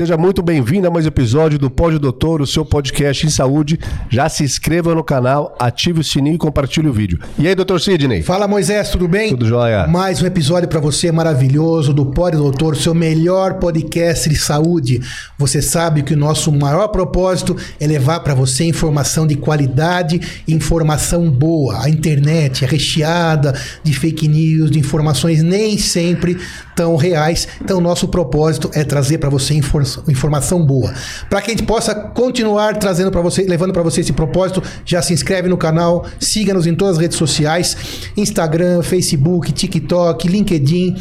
Seja muito bem-vindo a mais um episódio do PodDoutor, o seu podcast em saúde. Já se inscreva no canal, ative o sininho e compartilhe o vídeo. E aí, Dr. Sidney? Fala, Moisés, tudo bem? Tudo jóia. Mais um episódio para você maravilhoso do PodDoutor, seu melhor podcast de saúde. Você sabe que o nosso maior propósito é levar para você informação de qualidade, informação boa. A internet é recheada de fake news, de informações nem sempre tão reais. Então, nosso propósito é trazer para você informação boa. Para que a gente possa continuar trazendo para você, levando para você esse propósito, já se inscreve no canal, siga-nos em todas as redes sociais, Instagram, Facebook, TikTok, LinkedIn,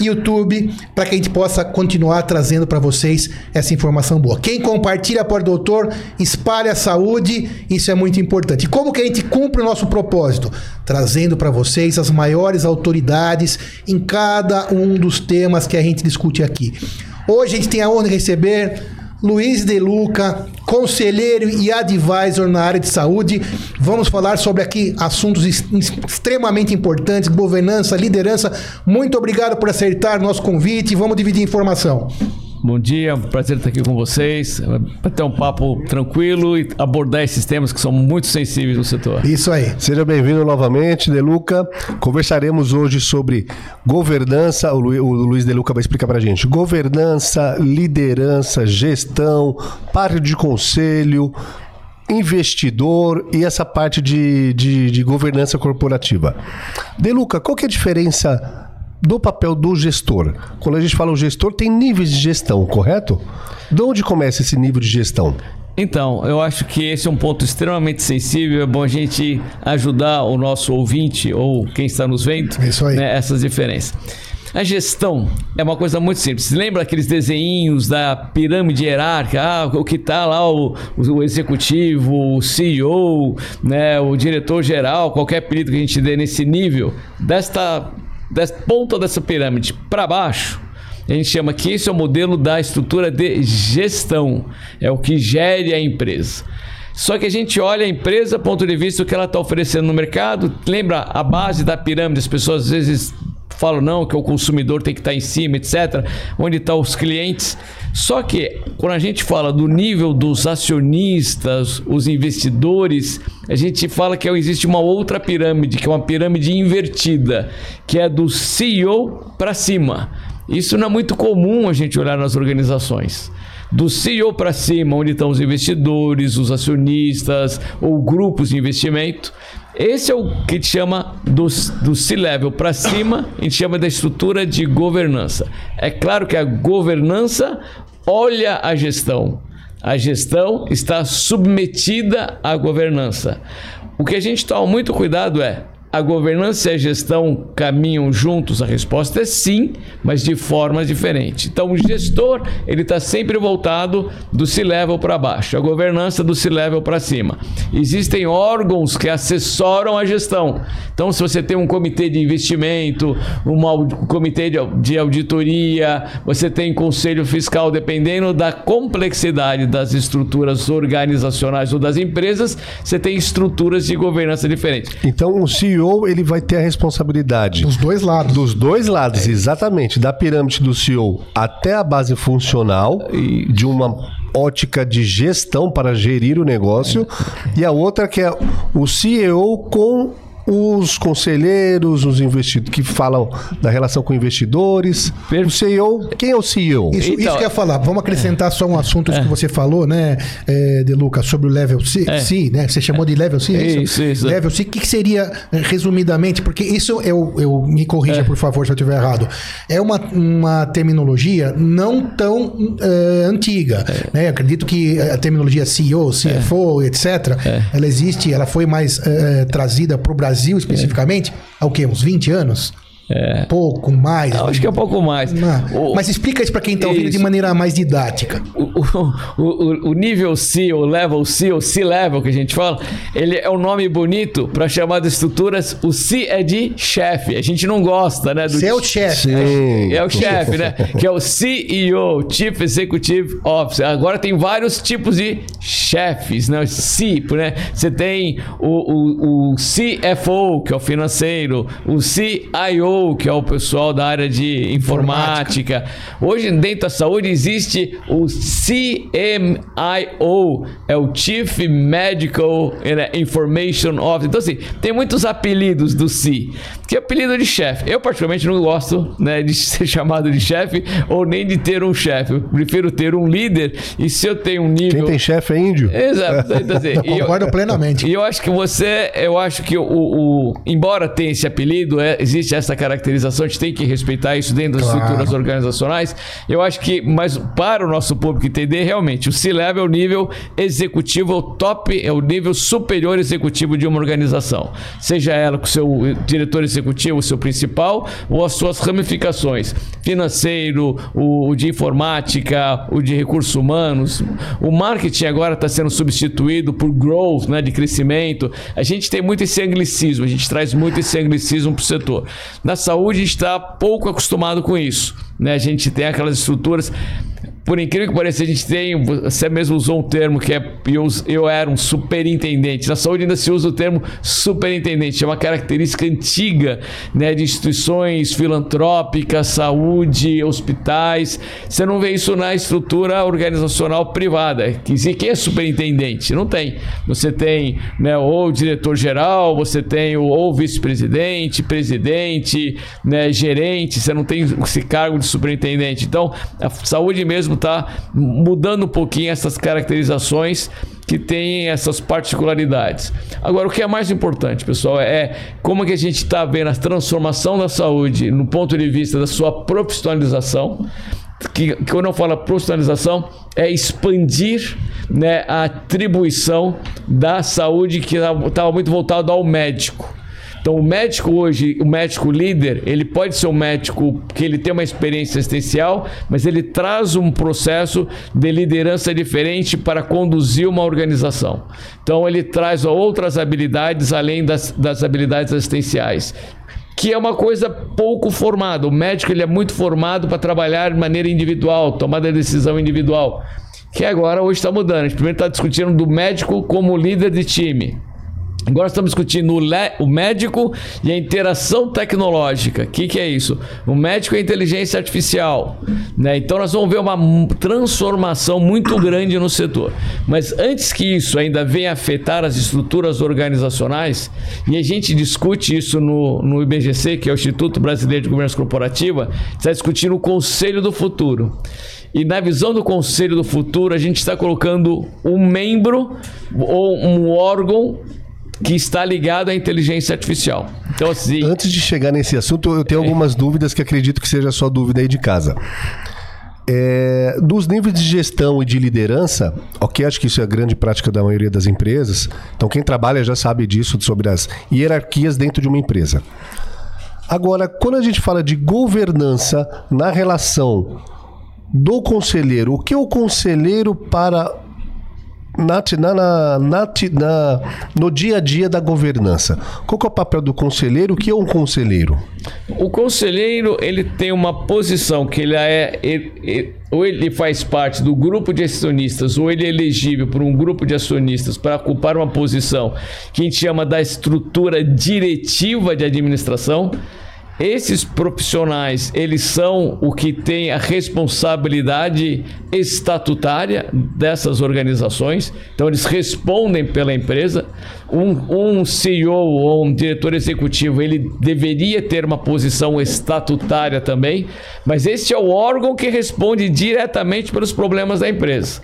YouTube, para que a gente possa continuar trazendo para vocês essa informação boa. Quem compartilha PodDoutor, espalha a saúde, isso é muito importante. E como que a gente cumpre o nosso propósito? Trazendo para vocês as maiores autoridades em cada um dos temas que a gente discute aqui. Hoje a gente tem a honra de receber Luiz de Luca, conselheiro e advisor na área de saúde. Vamos falar sobre aqui assuntos extremamente importantes, governança, liderança. Muito obrigado por aceitar nosso convite e vamos dividir informação. Bom dia, prazer estar aqui com vocês, para ter um papo tranquilo e abordar esses temas que são muito sensíveis no setor. Isso aí. Seja bem-vindo novamente, De Luca. Conversaremos hoje sobre governança, o Luiz De Luca vai explicar para a gente. Governança, liderança, gestão, parte de conselho, investidor e essa parte de governança corporativa. De Luca, qual que é a diferença do papel do gestor? Quando a gente fala o gestor, tem níveis de gestão, correto? De onde começa esse nível de gestão? Então, eu acho que esse é um ponto extremamente sensível. É bom a gente ajudar o nosso ouvinte ou quem está nos vendo, né, essas diferenças. A gestão é uma coisa muito simples. Lembra aqueles desenhinhos da pirâmide hierárquica? Ah, o que está lá, o executivo, o CEO, né, o diretor-geral, qualquer apelido que a gente dê nesse nível, da ponta dessa pirâmide para baixo, a gente chama que isso é o modelo da estrutura de gestão, é o que gere a empresa. Só que a gente olha a empresa do ponto de vista do que ela está oferecendo no mercado. Lembra a base da pirâmide? As pessoas às vezes falam não, que o consumidor tem que estar em cima, etc. Onde estão os clientes? Só que quando a gente fala do nível dos acionistas, os investidores, a gente fala que existe uma outra pirâmide, que é uma pirâmide invertida, que é do CEO para cima. Isso não é muito comum a gente olhar nas organizações. Do CEO para cima, onde estão os investidores, os acionistas ou grupos de investimento. Esse é o que a gente chama do C-level para cima, a gente chama da estrutura de governança. É claro que a governança olha a gestão. A gestão está submetida à governança. O que a gente toma muito cuidado é: a governança e a gestão caminham juntos? A resposta é sim, mas de formas diferentes. Então, o gestor ele está sempre voltado do C-level para baixo, a governança do C-level para cima. Existem órgãos que assessoram a gestão. Então, se você tem um comitê de investimento, um comitê de auditoria, você tem conselho fiscal, dependendo da complexidade das estruturas organizacionais ou das empresas, você tem estruturas de governança diferentes. Então, o CEO ele vai ter a responsabilidade dos dois lados. Dos dois lados, exatamente. Da pirâmide do CEO até a base funcional, de uma ótica de gestão para gerir o negócio, e a outra que é o CEO com os conselheiros, os investidores que falam da relação com investidores. O CEO, quem é o CEO? Isso, então, isso que eu ia falar. Vamos acrescentar só um assunto que você falou, né, De Luca, sobre o level C, C, né? Você chamou de level C? Isso. Level C, o que seria, resumidamente, porque isso eu me corrija, por favor, se eu estiver errado. É uma terminologia não tão antiga, né? Eu acredito que a terminologia CEO, CFO, etc., ela existe, ela foi mais trazida para o Brasil especificamente, há o quê? Uns 20 anos? Pouco mais. Não, acho que é um pouco mais. Mas explica isso para quem está ouvindo de maneira mais didática. O nível C, o level C, ou C-level que a gente fala, ele é um nome bonito para chamar de estruturas. O C é de chefe. A gente não gosta, né? C é o chefe. É o chefe, né? Que é o CEO, Chief Executive Officer. Agora tem vários tipos de chefes, né? CIP, né? Você tem o CFO, que é o financeiro, o CIO, CEO, que é o pessoal da área de informática. Hoje, dentro da saúde, existe o CMIO, é o Chief Medical Information Officer. Então, assim, tem muitos apelidos do C, que é apelido de chefe. Eu, particularmente, não gosto, né, de ser chamado de chefe ou nem de ter um chefe. Eu prefiro ter um líder, e se eu tenho um nível... Quem tem chefe é índio. Exato. Então, assim, concordo plenamente. E eu acho que você... Eu acho que embora tenha esse apelido, existe essa caracterização, a gente tem que respeitar isso dentro das estruturas organizacionais. Eu acho que, mas para o nosso público entender, realmente, o C-Level é o nível executivo, é o top, é o nível superior executivo de uma organização. Seja ela com o seu diretor executivo, o seu principal, ou as suas ramificações. Financeiro, o de informática, o de recursos humanos. O marketing agora está sendo substituído por growth, né, de crescimento. A gente tem muito esse anglicismo, a gente traz muito esse anglicismo para o setor. Na saúde, a gente está pouco acostumado com isso, né? A gente tem aquelas estruturas... Por incrível que pareça, a gente tem... Você mesmo usou um termo que é... Eu era um superintendente. Na saúde ainda se usa o termo superintendente. É uma característica antiga, né, de instituições filantrópicas, saúde, hospitais. Você não vê isso na estrutura organizacional privada. Quem é superintendente? Não tem. Você tem, né, ou o diretor-geral, você tem ou vice-presidente, presidente, né, gerente. Você não tem esse cargo de superintendente. Então, a saúde mesmo está mudando um pouquinho essas caracterizações que têm essas particularidades. Agora, o que é mais importante, pessoal, é como que a gente está vendo a transformação da saúde no ponto de vista da sua profissionalização, que quando eu falo profissionalização, é expandir, né, a atribuição da saúde que estava muito voltado ao médico. Então, o médico hoje, o médico líder, ele pode ser um médico que ele tem uma experiência assistencial, mas ele traz um processo de liderança diferente para conduzir uma organização. Então, ele traz outras habilidades além das habilidades assistenciais, que é uma coisa pouco formada. O médico, ele é muito formado para trabalhar de maneira individual, tomada de decisão individual, que agora hoje está mudando. A gente primeiro está discutindo do médico como líder de time. Agora estamos discutindo o médico e a interação tecnológica. O que é isso? O médico é a inteligência artificial, né? Então nós vamos ver uma transformação muito grande no setor. Mas antes que isso ainda venha afetar as estruturas organizacionais, e a gente discute isso no IBGC, que é o Instituto Brasileiro de Governança Corporativa, está discutindo o Conselho do Futuro. E na visão do Conselho do Futuro, a gente está colocando um membro ou um órgão que está ligado à inteligência artificial. Então, assim, antes de chegar nesse assunto, eu tenho algumas dúvidas que acredito que seja só dúvida aí de casa. Dos níveis de gestão e de liderança, ok, acho que isso é a grande prática da maioria das empresas. Então, quem trabalha já sabe disso, sobre as hierarquias dentro de uma empresa. Agora, quando a gente fala de governança na relação do conselheiro, o que é o conselheiro para... no dia a dia da governança. Qual que é o papel do conselheiro? O que é um conselheiro? O conselheiro, ele tem uma posição que ele é... ou ele faz parte do grupo de acionistas, ou ele é elegível por um grupo de acionistas para ocupar uma posição que a gente chama da estrutura diretiva de administração. Esses profissionais, eles são o que tem a responsabilidade estatutária dessas organizações. Então, eles respondem pela empresa. Um CEO ou um diretor executivo, ele deveria ter uma posição estatutária também, mas esse é o órgão que responde diretamente pelos problemas da empresa.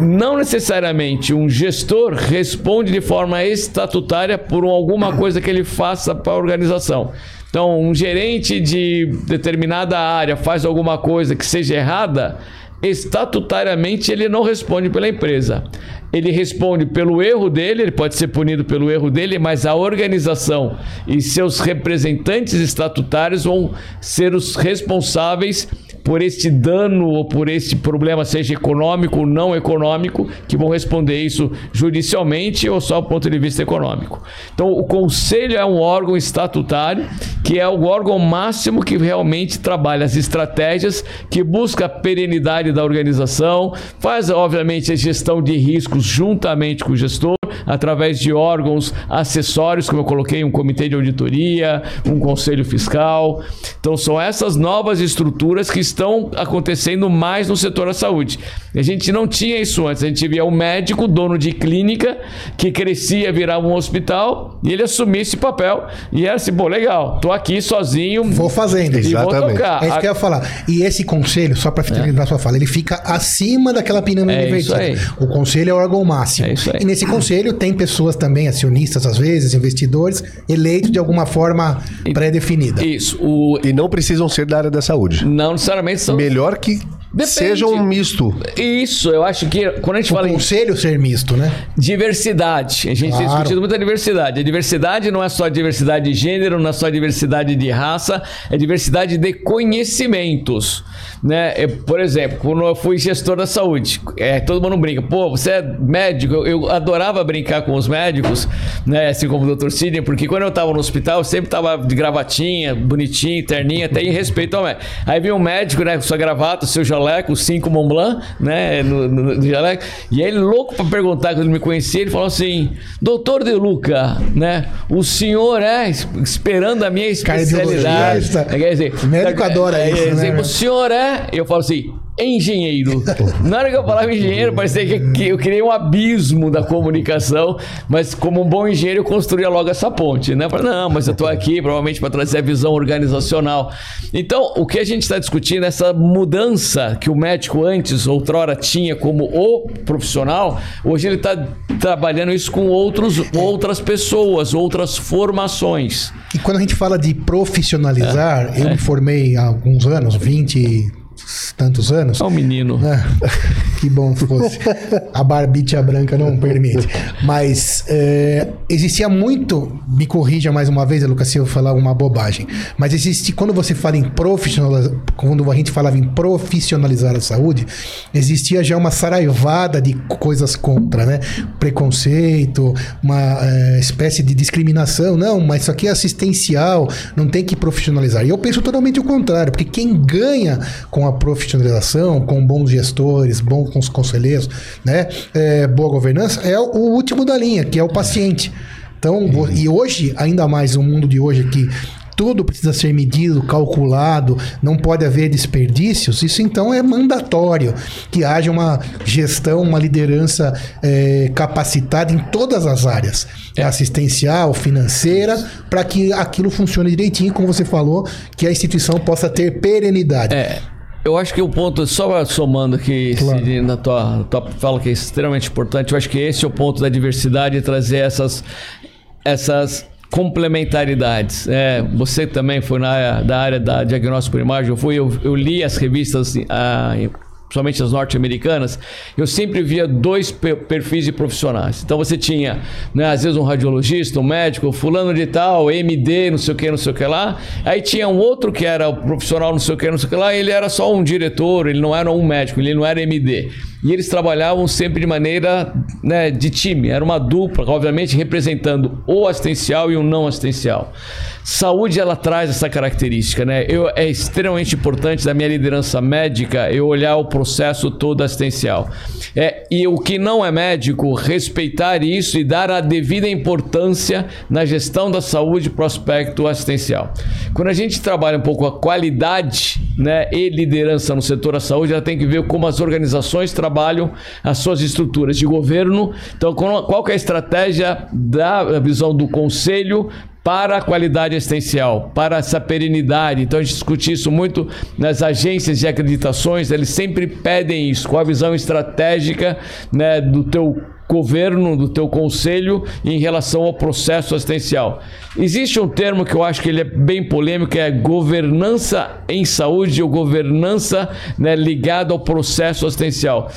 Não necessariamente um gestor responde de forma estatutária por alguma coisa que ele faça para a organização. Então, um gerente de determinada área faz alguma coisa que seja errada, estatutariamente ele não responde pela empresa. Ele responde pelo erro dele, ele pode ser punido pelo erro dele, mas a organização e seus representantes estatutários vão ser os responsáveis por este dano ou por este problema, seja econômico ou não econômico, que vão responder isso judicialmente ou só do ponto de vista econômico. Então, o Conselho é um órgão estatutário, que é o órgão máximo que realmente trabalha as estratégias, que busca a perenidade da organização, faz, obviamente, a gestão de riscos juntamente com o gestor, através de órgãos acessórios, como eu coloquei, um comitê de auditoria, um conselho fiscal. Então, são essas novas estruturas que estão acontecendo mais no setor da saúde. A gente não tinha isso antes. A gente via um médico, dono de clínica, que crescia, virava um hospital, e ele assumia esse papel. E era assim, pô, legal, tô aqui sozinho. Vou fazendo, exatamente. Vou tocar. É isso que eu ia falar. E esse conselho, só para finalizar sua fala, ele fica acima daquela pirâmide invertida. O conselho é o órgão máximo. É isso aí. E nesse conselho tem pessoas também, acionistas às vezes, investidores, eleitos de alguma forma pré-definida. Isso. E não precisam ser da área da saúde. Não necessariamente são. Melhor que... Depende. Seja um misto. Isso, eu acho que quando a gente fala... O conselho em... ser misto, né? Diversidade. A gente tem discutido muita diversidade. A diversidade não é só diversidade de gênero, não é só diversidade de raça, é diversidade de conhecimentos, né? Eu, por exemplo, quando eu fui gestor da saúde, todo mundo brinca. Pô, você é médico? Eu adorava brincar com os médicos, né? Assim como o Dr. Sidney, porque quando eu estava no hospital, eu sempre estava de gravatinha, bonitinho, terninho, até em respeito ao médico. Aí vinha um médico, né? Com sua gravata, seu jaleco, os 5 Mont Blanc, né, no jaleco, e ele louco para perguntar, quando ele me conhecia, ele falou assim: Dr. De Luca, né, o senhor é, esperando a minha especialidade, quer dizer, o médico adora isso, né? O senhor é, eu falo assim, engenheiro. Na hora que eu falava engenheiro, parecia que eu criei um abismo da comunicação, mas como um bom engenheiro eu construía logo essa ponte, né? Falei, não, mas eu estou aqui provavelmente para trazer a visão organizacional. Então, o que a gente está discutindo é essa mudança que o médico antes, outrora, tinha como o profissional. Hoje ele está trabalhando isso com outras pessoas, outras formações. E quando a gente fala de profissionalizar, eu me formei há alguns anos, 20... tantos anos. É um menino. Que bom fosse. A barbicha branca não permite. Mas existia muito, me corrija mais uma vez, Lucas, se eu falar uma bobagem, mas existe, quando você fala em profissionalizar, quando a gente falava em profissionalizar a saúde, existia já uma saraivada de coisas contra, né? Preconceito, uma espécie de discriminação. Não, mas isso aqui é assistencial, não tem que profissionalizar. E eu penso totalmente o contrário, porque quem ganha com a profissionalização, com bons gestores, bons conselheiros, né? Boa governança, é o último da linha, que é o paciente. Então, e hoje, ainda mais no mundo de hoje aqui, tudo precisa ser medido, calculado, não pode haver desperdícios. Isso, então, é mandatório que haja uma gestão, uma liderança capacitada em todas as áreas, assistencial, financeira, para que aquilo funcione direitinho, como você falou, que a instituição possa ter perenidade. Eu acho que o ponto, só somando aqui, claro, Sidney, na tua fala, que é extremamente importante, eu acho que esse é o ponto da diversidade, trazer essas complementaridades. Você também foi da área da diagnóstico por imagem, eu li as revistas, principalmente as norte-americanas, eu sempre via dois perfis de profissionais. Então você tinha, né, às vezes um radiologista, um médico, fulano de tal, MD, não sei o que, não sei o que lá. Aí tinha um outro que era o profissional, não sei o que, não sei o que lá, ele era só um diretor, ele não era um médico, ele não era MD. E eles trabalhavam sempre de maneira, né, de time, era uma dupla, obviamente representando o assistencial e o não assistencial. Saúde, ela traz essa característica, né? É extremamente importante da minha liderança médica eu olhar o processo todo assistencial. E o que não é médico, respeitar isso e dar a devida importância na gestão da saúde para o aspecto assistencial. Quando a gente trabalha um pouco a qualidade, né, e liderança no setor da saúde, ela tem que ver como as organizações trabalham as suas estruturas de governo. Então, qual que é a estratégia da visão do conselho para a qualidade assistencial, para essa perenidade? Então a gente discute isso muito nas agências de acreditações, eles sempre pedem isso, com a visão estratégica, né, do teu governo, do teu conselho em relação ao processo assistencial. Existe um termo que eu acho que ele é bem polêmico, é governança em saúde ou governança, né, ligada ao processo assistencial.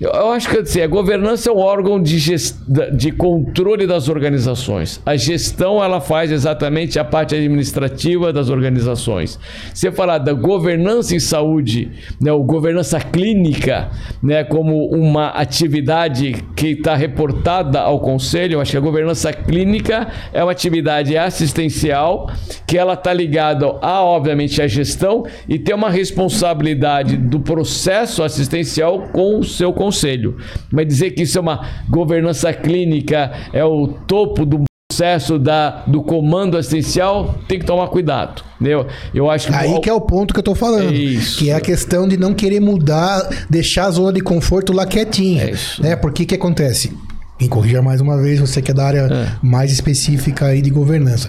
Eu acho que assim, a governança é um órgão de controle das organizações. A gestão, ela faz exatamente a parte administrativa das organizações. Você falar da governança em saúde, né, ou governança clínica, né, como uma atividade que está reportada ao conselho, eu acho que a governança clínica é uma atividade assistencial que ela está ligada, obviamente, à gestão e tem uma responsabilidade do processo assistencial com o seu conselho. Mas dizer que isso é uma governança clínica, é o topo do processo do comando assistencial, tem que tomar cuidado. Eu acho que... Aí que é o ponto que eu estou falando. Isso. Que é a questão de não querer mudar, deixar a zona de conforto lá quietinha. É isso. Né? Porque que acontece? Me corrija mais uma vez, você que é da área mais específica aí de governança.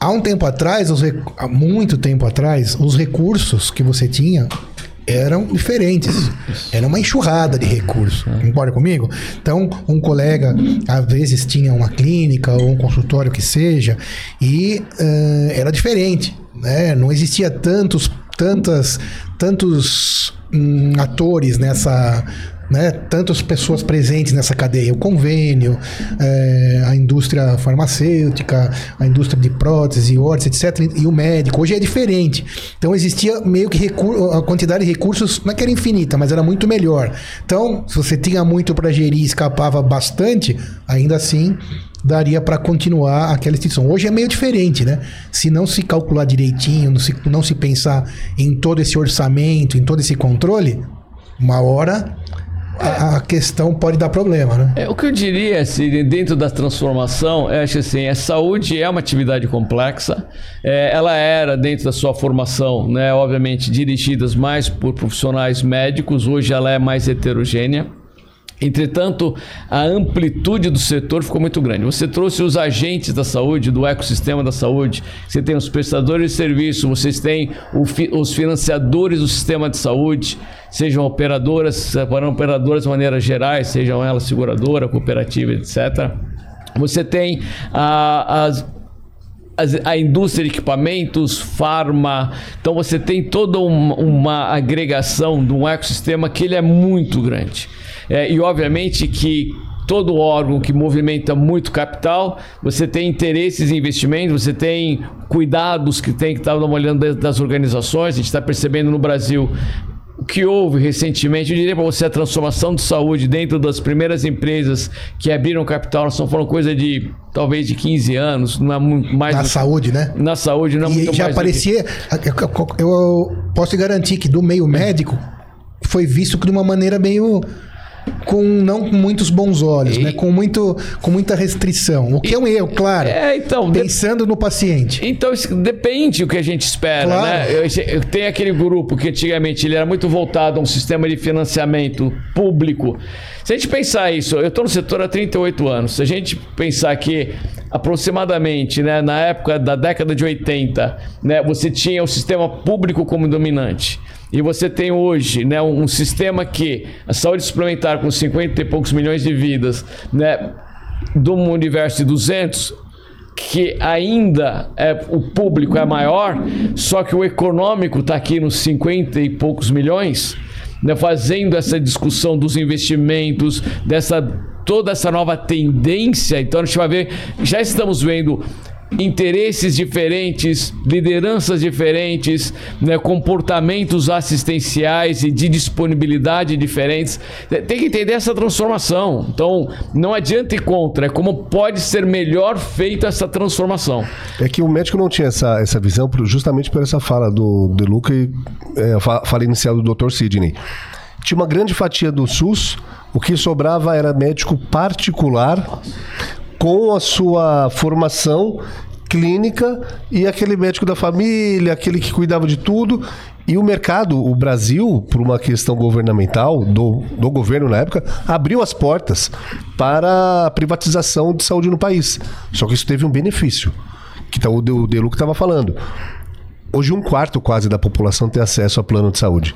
Há um tempo atrás, há muito tempo atrás, os recursos que você tinha... eram diferentes, era uma enxurrada de recursos, concorda comigo? Então, um colega, às vezes, tinha uma clínica ou um consultório que seja, e era diferente, né? Não existia tantos atores nessa... né? Tantas pessoas presentes nessa cadeia, o convênio, a indústria farmacêutica, a indústria de prótese, órtese, etc., e o médico. Hoje é diferente. Então existia meio que a quantidade de recursos, não é que era infinita, mas era muito melhor. Então, se você tinha muito para gerir e escapava bastante, ainda assim daria para continuar aquela instituição. Hoje é meio diferente, né? Se não se calcular direitinho, não se pensar em todo esse orçamento, em todo esse controle, uma hora... a questão pode dar problema, né? O que eu diria, assim, dentro da transformação, acho assim, a saúde é uma atividade complexa. Ela era, dentro da sua formação, né, obviamente, dirigidas mais por profissionais médicos. Hoje ela é mais heterogênea. Entretanto, a amplitude do setor ficou muito grande. Você trouxe os agentes da saúde, do ecossistema da saúde. Você tem os prestadores de serviço, vocês têm os financiadores do sistema de saúde, sejam operadoras de maneira geral, sejam elas seguradora, cooperativa, etc. Você tem a indústria de equipamentos, farma. Então você tem toda uma agregação de um ecossistema que ele é muito grande. E obviamente que todo órgão que movimenta muito capital, você tem interesses em investimentos, você tem cuidados que tem que estar dando uma olhada das organizações. A gente está percebendo no Brasil o que houve recentemente. Eu diria para você, a transformação de saúde dentro das primeiras empresas que abriram capital, nós estamos falando coisa de talvez de 15 anos, não é muito mais... Na saúde, né? Na saúde, não é muito mais... E já aparecia... Eu posso garantir que do meio médico foi visto de uma maneira meio... não com muitos bons olhos, né? Com muita restrição. O que é um erro, claro. Então, pensando no paciente. Então, isso depende do que a gente espera, claro, né? Tem aquele grupo que antigamente ele era muito voltado a um sistema de financiamento público. Se a gente pensar isso, eu estou no setor há 38 anos. Se a gente pensar que aproximadamente, né, na época da década de 80, né, você tinha o sistema público como dominante. E você tem hoje, né, um sistema que a saúde suplementar com 50 e poucos milhões de vidas, né, de um universo de 200, que ainda o público é maior, só que o econômico está aqui nos 50 e poucos milhões, né, fazendo essa discussão dos investimentos, toda essa nova tendência. Então a gente vai ver, já estamos vendo... interesses diferentes, lideranças diferentes, né, comportamentos assistenciais e de disponibilidade diferentes. Tem que entender essa transformação. Então, não adianta ir contra, é como pode ser melhor feita essa transformação. É que o médico não tinha essa visão justamente por essa fala do De Luca e a fala inicial do Dr. Sidney. Tinha uma grande fatia do SUS, o que sobrava era médico particular... Nossa. Com a sua formação clínica e aquele médico da família, aquele que cuidava de tudo. E o mercado, o Brasil, por uma questão governamental, do governo na época, abriu as portas para a privatização de saúde no país. Só que isso teve um benefício, que o De Luca estava falando. Hoje, um quarto quase da população tem acesso a plano de saúde.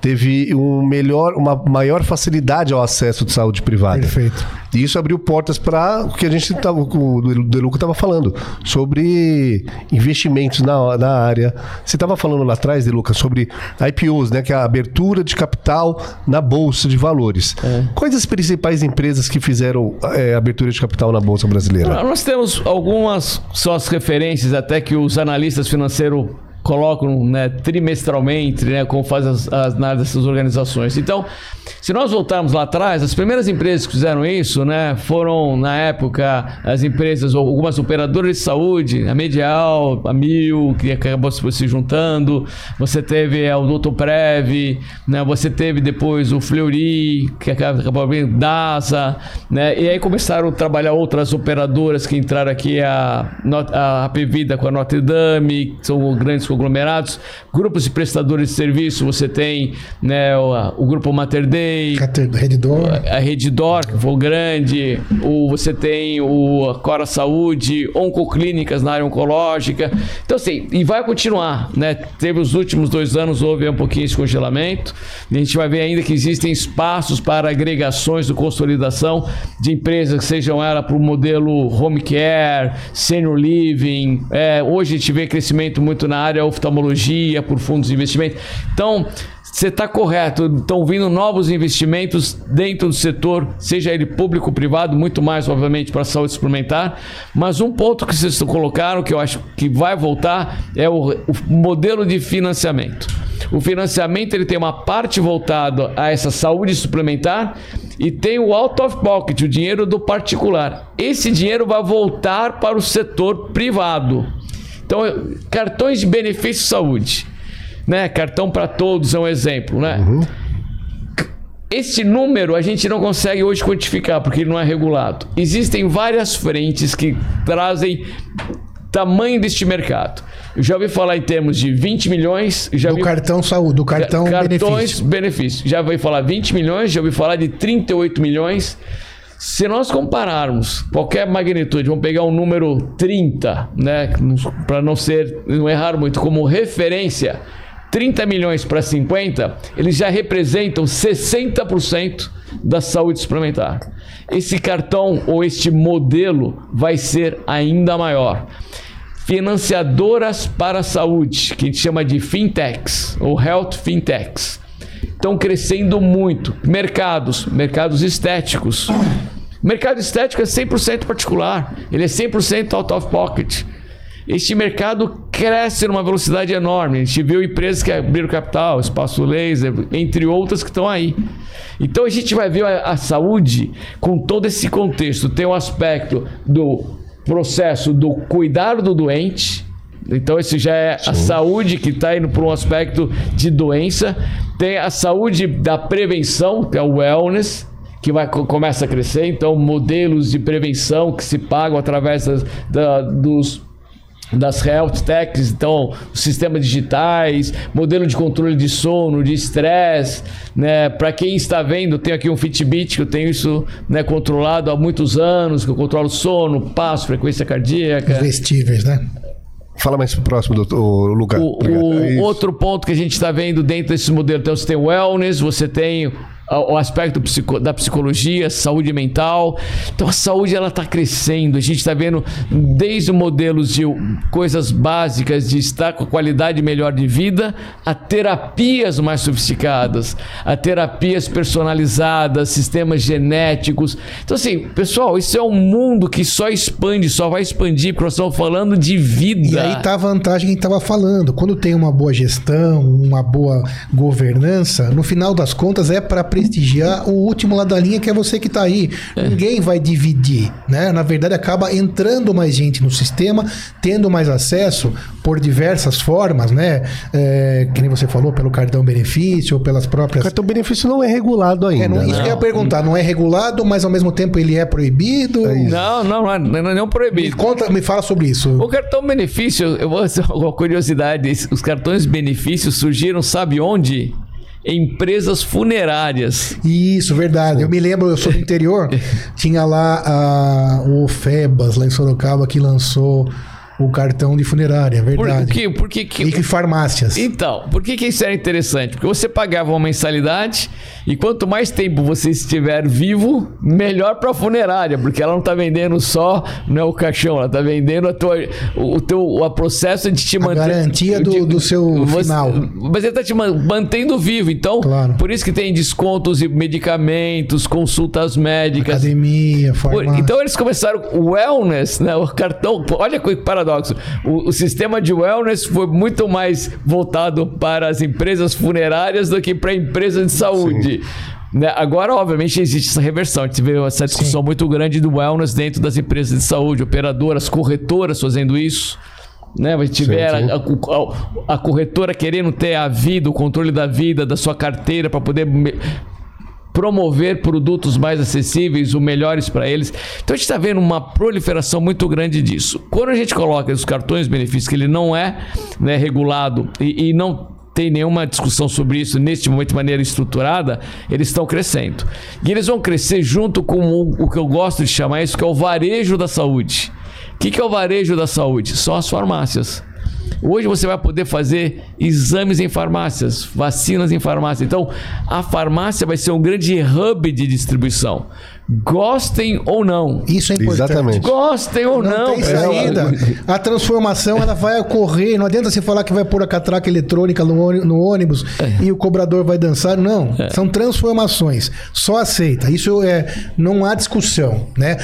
teve uma maior facilidade ao acesso de saúde privada. Perfeito. E isso abriu portas para o que a gente tava, o De Luca estava falando, sobre investimentos na área. Você estava falando lá atrás, De Luca, sobre IPOs, né, que é a abertura de capital na Bolsa de Valores. É. Quais as principais empresas que fizeram abertura de capital na Bolsa Brasileira? Nós temos algumas só as referências até que os analistas financeiros colocam, né, trimestralmente, né, como fazem as análises dessas organizações. Então, se nós voltarmos lá atrás, as primeiras empresas que fizeram isso, né, foram, na época, as empresas, algumas operadoras de saúde, a Medial, a Amil, que acabou se juntando, você teve o Doutor Prev, né, você teve depois o Fleury, que acabou abrindo, DASA, né, e aí começaram a trabalhar outras operadoras que entraram aqui, a Hapvida com a Notre Dame, que são grandes conglomerados, grupos de prestadores de serviço, você tem, né, o grupo Mater Dei, a Rede D'Or, que foi grande, você tem a Cora Saúde, Oncoclínicas na área oncológica. Então, assim, e vai continuar, né? Teve os últimos 2 anos, houve um pouquinho de congelamento, e a gente vai ver ainda que existem espaços para agregações de consolidação de empresas, que sejam ela para o modelo home care, senior living, hoje a gente vê crescimento muito na área oftalmologia, por fundos de investimento. Então, você está correto, estão vindo novos investimentos dentro do setor, seja ele público ou privado, muito mais, obviamente, para a saúde suplementar. Mas um ponto que vocês colocaram, que eu acho que vai voltar, é o modelo de financiamento. O financiamento, ele tem uma parte voltada a essa saúde suplementar e tem o out of pocket, o dinheiro do particular. Esse dinheiro vai voltar para o setor privado. Então, cartões de benefício de saúde, né? Cartão para todos é um exemplo, né? Uhum. Esse número a gente não consegue hoje quantificar, porque ele não é regulado. Existem várias frentes que trazem tamanho deste mercado. Eu já ouvi falar em termos de 20 milhões... cartão saúde, do cartão benefício. Cartões benefício. Já ouvi falar 20 milhões, já ouvi falar de 38 milhões... Se nós compararmos qualquer magnitude, vamos pegar um número 30, né, para não errar muito, como referência, 30 milhões para 50, eles já representam 60% da saúde suplementar. Esse cartão ou este modelo vai ser ainda maior. Financiadoras para a saúde, que a gente chama de fintechs ou health fintechs, estão crescendo muito. Mercados estéticos. Mercado estético é 100% particular. Ele é 100% out of pocket. Este mercado cresce numa velocidade enorme. A gente viu empresas que abriram capital, Espaço Laser, entre outras que estão aí. Então a gente vai ver a saúde com todo esse contexto. Tem o aspecto do processo do cuidar do doente. Então esse já é a saúde que está indo para um aspecto de doença. Tem a saúde da prevenção, que é o wellness, que começa a crescer. Então modelos de prevenção que se pagam através das health techs, então sistemas digitais, modelo de controle de sono, de estresse, né? Para quem está vendo, eu tenho aqui um Fitbit, que eu tenho isso, né, controlado há muitos anos, que eu controlo sono, passo, frequência cardíaca. Vestíveis, né? Fala mais próximo, doutor Luca. Outro ponto que a gente está vendo dentro desse modelo, então você tem o wellness, você tem o aspecto da psicologia, saúde mental. Então a saúde está crescendo. A gente está vendo desde modelos de coisas básicas de estar com a qualidade melhor de vida, a terapias mais sofisticadas, a terapias personalizadas, sistemas genéticos. Então assim, pessoal, isso é um mundo que só expande, só vai expandir, porque nós estamos falando de vida. E aí está a vantagem que a gente estava falando. Quando tem uma boa gestão, uma boa governança, no final das contas é para prestigiar o último lado da linha, que é você que está aí. Ninguém vai dividir, né? Na verdade, acaba entrando mais gente no sistema, tendo mais acesso por diversas formas, né? Que nem você falou, pelo cartão benefício ou pelas próprias... O cartão benefício não é regulado ainda. Isso que eu ia perguntar, não é regulado, mas ao mesmo tempo ele é proibido? Não é proibido. Me fala sobre isso. O cartão benefício, eu vou fazer uma curiosidade, os cartões benefícios surgiram, sabe onde? Empresas funerárias. Isso, verdade. Eu me lembro, eu sou do interior, tinha lá o Febas, lá em Sorocaba, que lançou o cartão de funerária, é verdade. Por que e farmácias. Então, por que isso era interessante? Porque você pagava uma mensalidade e quanto mais tempo você estiver vivo, melhor para a funerária, porque ela não está vendendo só, não é o caixão, ela está vendendo o processo de te manter... A garantia do seu final. Mas ele está te mantendo vivo, então, claro. Por isso que tem descontos e medicamentos, consultas médicas. Academia, farmácia. Então eles começaram o wellness, né? O cartão, olha que paradoxo, o sistema de wellness foi muito mais voltado para as empresas funerárias do que para empresas de saúde. Né? Agora, obviamente, existe essa reversão. A gente vê essa discussão muito grande do wellness dentro das empresas de saúde, operadoras, corretoras fazendo isso. Né? Mas tiver a corretora querendo ter a vida, o controle da vida, da sua carteira para poder... promover produtos mais acessíveis, os melhores para eles. Então a gente está vendo uma proliferação muito grande disso. Quando a gente coloca os cartões benefícios, que ele não é, né, regulado e não tem nenhuma discussão sobre isso neste momento de maneira estruturada, eles estão crescendo. E eles vão crescer junto com o que eu gosto de chamar isso, que é o varejo da saúde. O que é o varejo da saúde? São as farmácias. Hoje você vai poder fazer exames em farmácias, vacinas em farmácia. Então, a farmácia vai ser um grande hub de distribuição. Gostem ou não. Isso é importante. Exatamente. Gostem ou não. Tem saída. A transformação ela vai ocorrer. Não adianta você falar que vai pôr a catraca eletrônica no ônibus e o cobrador vai dançar. Não. São transformações. Só aceita. Isso não há discussão. Né?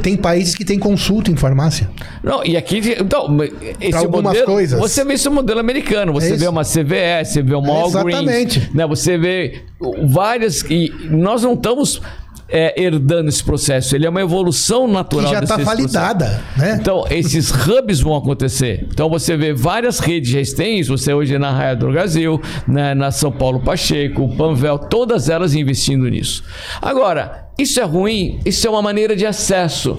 Tem países que tem consulta em farmácia. Não, e aqui... Então, esse modelo, coisas. Você vê esse modelo americano. Você vê uma CVS, você vê uma Walgreens. Exatamente. Né? Você vê várias... E nós não estamos... herdando esse processo. Ele é uma evolução natural. Que já está validada, né? Então, esses hubs vão acontecer. Então, você vê várias redes já têm isso. Você hoje na Raia Drogasil, na São Paulo Pacheco, Panvel, todas elas investindo nisso. Agora, isso é ruim? Isso é uma maneira de acesso.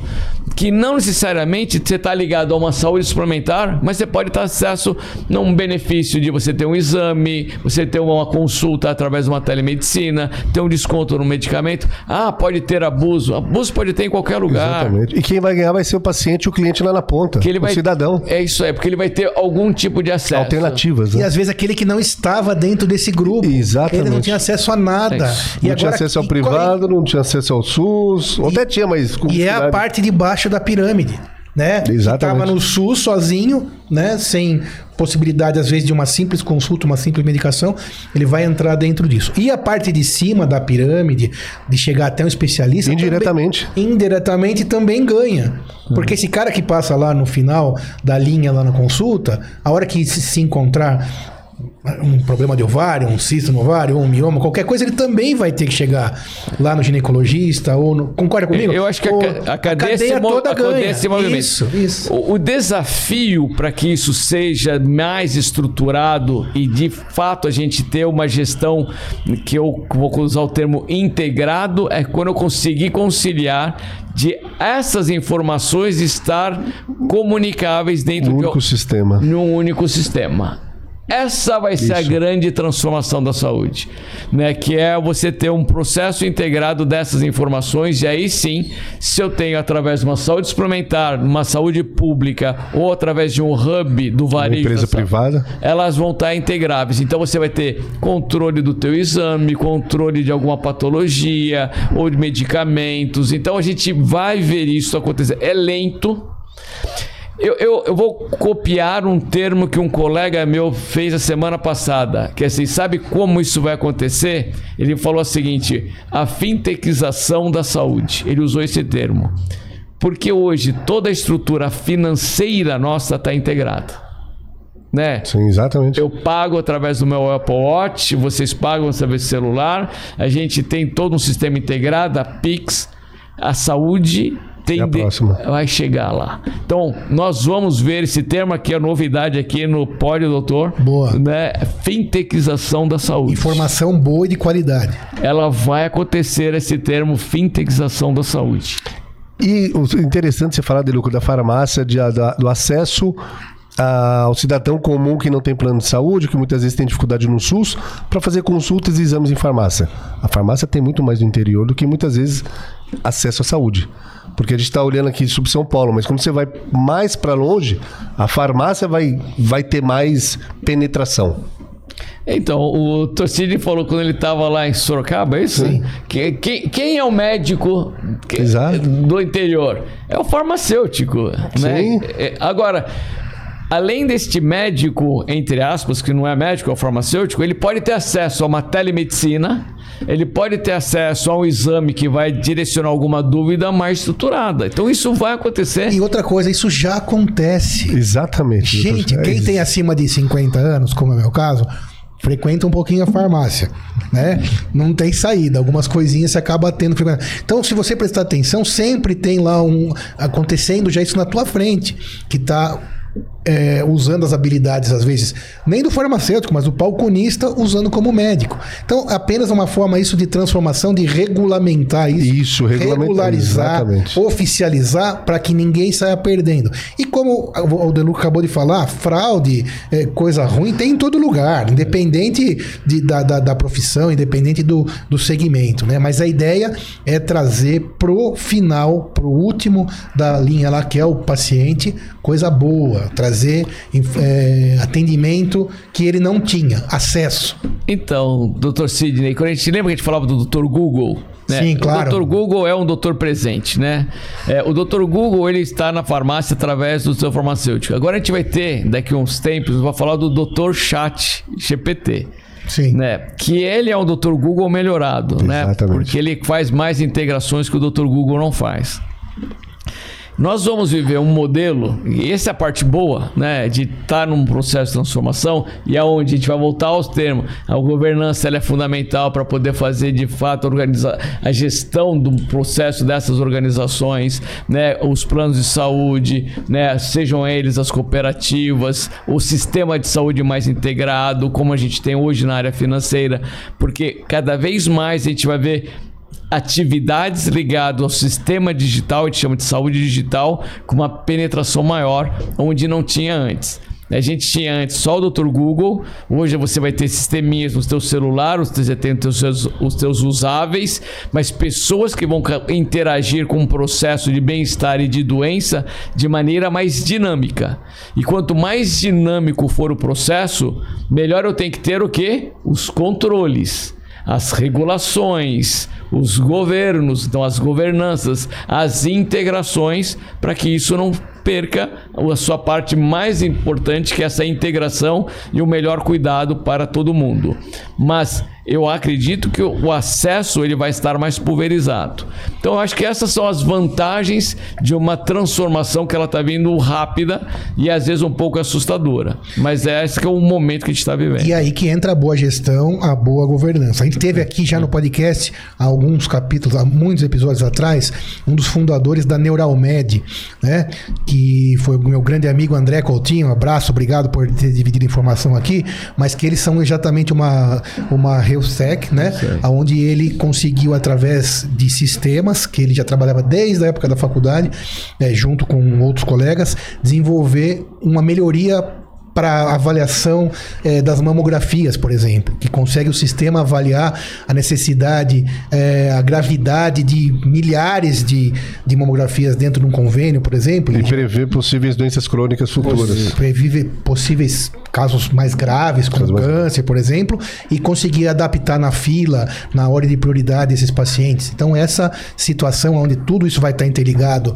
Que não necessariamente você está ligado a uma saúde suplementar, mas você pode ter acesso a um benefício de você ter um exame, você ter uma consulta através de uma telemedicina, ter um desconto no medicamento. Ah, pode ter abuso. Abuso pode ter em qualquer lugar. Exatamente. E quem vai ganhar vai ser o paciente, o cliente lá na ponta, o cidadão. É isso aí, porque ele vai ter algum tipo de acesso. Alternativas. Né? E às vezes aquele que não estava dentro desse grupo. Exatamente. Ele não tinha acesso a nada. Não tinha acesso ao privado, não tinha acesso ao SUS, até tinha, mas... E é a parte de baixo da pirâmide, né? Estava no SUS sozinho, né? Sem possibilidade, às vezes, de uma simples consulta, uma simples medicação, ele vai entrar dentro disso. E a parte de cima da pirâmide, de chegar até um especialista... Indiretamente também ganha. Porque esse cara que passa lá no final da linha, lá na consulta, a hora que se encontrar... um problema de ovário, um cisto no ovário, um mioma, qualquer coisa, ele também vai ter que chegar lá no ginecologista ou no... Concorda comigo? Eu acho que a cadeia toda ganha. Isso. O desafio para que isso seja mais estruturado e de fato a gente ter uma gestão que eu vou usar o termo integrado é quando eu conseguir conciliar de essas informações estar comunicáveis dentro de um único sistema. Essa vai ser a grande transformação da saúde, né? Que é você ter um processo integrado dessas informações e aí sim, se eu tenho através de uma saúde suplementar, uma saúde pública ou através de um hub do varejo, uma empresa privada, elas vão estar integráveis. Então você vai ter controle do teu exame, controle de alguma patologia ou de medicamentos. Então a gente vai ver isso acontecer. É lento. Eu vou copiar um termo que um colega meu fez a semana passada, que é assim, sabe como isso vai acontecer? Ele falou o seguinte, a fintechização da saúde, ele usou esse termo, porque hoje toda a estrutura financeira nossa está integrada. Né? Sim, exatamente. Eu pago através do meu Apple Watch, vocês pagam através do celular, a gente tem todo um sistema integrado, a PIX, a saúde... vai chegar lá. Então, nós vamos ver esse termo aqui, a novidade aqui no PodDoutor. Boa. Né? Fintechização da saúde. Informação boa e de qualidade. Ela vai acontecer, esse termo, fintechização da saúde. E o interessante você falar, De Luca, da farmácia, do acesso... ao cidadão comum que não tem plano de saúde, que muitas vezes tem dificuldade no SUS, para fazer consultas e exames em farmácia. A farmácia tem muito mais no interior do que muitas vezes acesso à saúde. Porque a gente está olhando aqui sobre São Paulo, mas como você vai mais para longe, a farmácia vai ter mais penetração. Então, o Dr. Sidney falou quando ele estava lá em Sorocaba, é isso? Sim. Quem é o médico do interior? É o farmacêutico. Sim. Né? Agora, além deste médico, entre aspas, que não é médico, é o farmacêutico, ele pode ter acesso a uma telemedicina, ele pode ter acesso a um exame que vai direcionar alguma dúvida mais estruturada. Então, isso vai acontecer. E outra coisa, isso já acontece. Exatamente. Gente, quem tem acima de 50 anos, como é o meu caso, frequenta um pouquinho a farmácia, né? Não tem saída, algumas coisinhas você acaba tendo. Então, se você prestar atenção, sempre tem lá acontecendo já isso na tua frente, que tá usando as habilidades, às vezes, nem do farmacêutico, mas do balconista usando como médico. Então, apenas uma forma isso de transformação, de regulamentar isso regularizar, exatamente. Oficializar, para que ninguém saia perdendo. E como o De Luca acabou de falar, fraude, coisa ruim, tem em todo lugar, independente da profissão, independente do segmento, né? Mas a ideia é trazer pro final, pro último da linha lá, que é o paciente, coisa boa, trazer atendimento que ele não tinha acesso. Então, Dr. Sidney, quando a gente lembra que a gente falava do Dr. Google, né? Sim, claro. O Dr. Google é um doutor presente, né? O Dr. Google, ele está na farmácia através do seu farmacêutico. Agora a gente vai ter, daqui a uns tempos, vai falar do Dr. Chat GPT. Sim. Né? Que ele é um Dr. Google melhorado, exatamente, né? Porque ele faz mais integrações que o Dr. Google não faz. Nós vamos viver um modelo, e essa é a parte boa, né, de estar num processo de transformação, e aonde a gente vai voltar aos termos. A governança, ela é fundamental para poder fazer, de fato, a gestão do processo dessas organizações, né, os planos de saúde, né, sejam eles as cooperativas, o sistema de saúde mais integrado, como a gente tem hoje na área financeira, porque cada vez mais a gente vai ver atividades ligadas ao sistema digital, a gente chama de saúde digital, com uma penetração maior, onde não tinha antes. A gente tinha antes só o Dr. Google, hoje você vai ter sisteminhas no seu celular, você tem os teus usáveis, mas pessoas que vão interagir com o processo de bem-estar e de doença de maneira mais dinâmica. E quanto mais dinâmico for o processo, melhor eu tenho que ter o quê? Os controles, as regulações, os governos, então as governanças, as integrações, para que isso não perca a sua parte mais importante, que é essa integração e o melhor cuidado para todo mundo. Mas eu acredito que o acesso, ele vai estar mais pulverizado. Então eu acho que essas são as vantagens de uma transformação que ela está vindo rápida e às vezes um pouco assustadora. Mas esse que é o momento que a gente está vivendo. E aí que entra a boa gestão, a boa governança. A gente teve aqui já no podcast, há alguns capítulos, há muitos episódios atrás, um dos fundadores da Neuralmed, né? Que foi o meu grande amigo André Coutinho, um abraço, obrigado por ter dividido informação aqui, mas que eles são exatamente uma HealthTech, né? Onde ele conseguiu, através de sistemas, que ele já trabalhava desde a época da faculdade, junto com outros colegas, desenvolver uma melhoria para avaliação das mamografias, por exemplo, que consegue o sistema avaliar a necessidade, a gravidade de milhares de mamografias dentro de um convênio, por exemplo. E prever possíveis doenças crônicas futuras. Prever possíveis casos mais graves, como câncer, por exemplo, e conseguir adaptar na fila, na ordem de prioridade desses pacientes. Então, essa situação onde tudo isso vai estar interligado,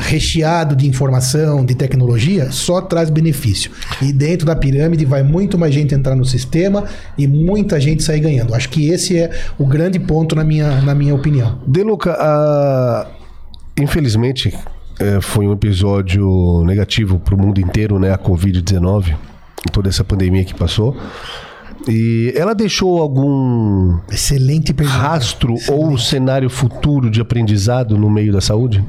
recheado de informação, de tecnologia, só traz benefício. E dentro da pirâmide vai muito mais gente entrar no sistema e muita gente sair ganhando. Acho que esse é o grande ponto na minha opinião. De Luca, infelizmente foi um episódio negativo para o mundo inteiro, né? A Covid-19, toda essa pandemia que passou. E ela deixou algum rastro ou um cenário futuro de aprendizado no meio da saúde?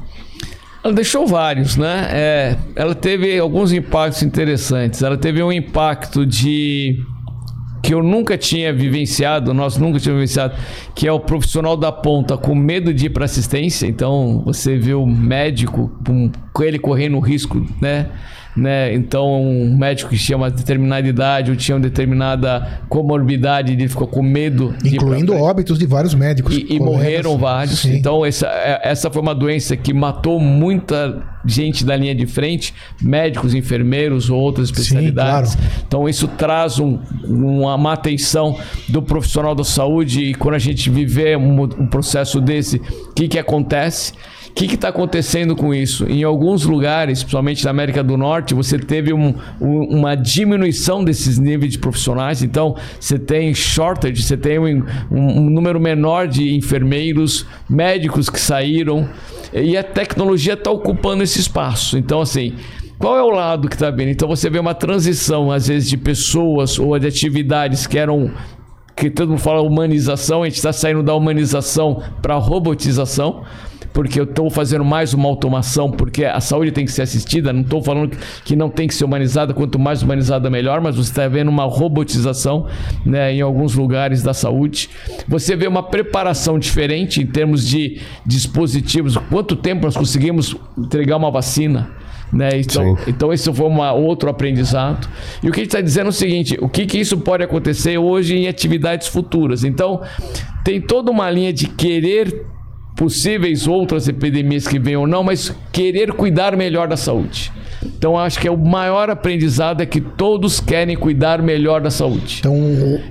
Ela deixou vários, né? Ela teve alguns impactos interessantes. Ela teve um impacto que eu nunca tinha vivenciado, nós nunca tínhamos vivenciado, que é o profissional da ponta com medo de ir para assistência. Então, você vê o médico com ele correndo risco, né? Então, um médico que tinha uma determinada idade ou tinha uma determinada comorbidade, ele ficou com medo. Incluindo óbitos de vários médicos. E morreram vários. Sim. Então, essa foi uma doença que matou muita gente da linha de frente, médicos, enfermeiros ou outras especialidades. Sim, claro. Então, isso traz uma atenção do profissional da saúde. E quando a gente viver um processo desse, o que acontece? O que está acontecendo com isso? Em alguns lugares, principalmente na América do Norte, você teve uma diminuição desses níveis de profissionais. Então, você tem shortage, você tem um número menor de enfermeiros, médicos que saíram, e a tecnologia está ocupando esse espaço. Então, assim, qual é o lado que está vendo? Então, você vê uma transição, às vezes, de pessoas ou de atividades que eram... que todo mundo fala humanização, a gente está saindo da humanização para a robotização, porque eu estou fazendo mais uma automação, porque a saúde tem que ser assistida, não estou falando que não tem que ser humanizada, quanto mais humanizada melhor, mas você está vendo uma robotização, né, em alguns lugares da saúde. Você vê uma preparação diferente em termos de dispositivos, quanto tempo nós conseguimos entregar uma vacina, né? Então isso foi outro aprendizado. E o que a gente está dizendo é o seguinte: o que isso pode acontecer hoje em atividades futuras. Então tem toda uma linha de querer possíveis outras epidemias que venham ou não, mas querer cuidar melhor da saúde. Então acho que é o maior aprendizado, é que todos querem cuidar melhor da saúde. Então,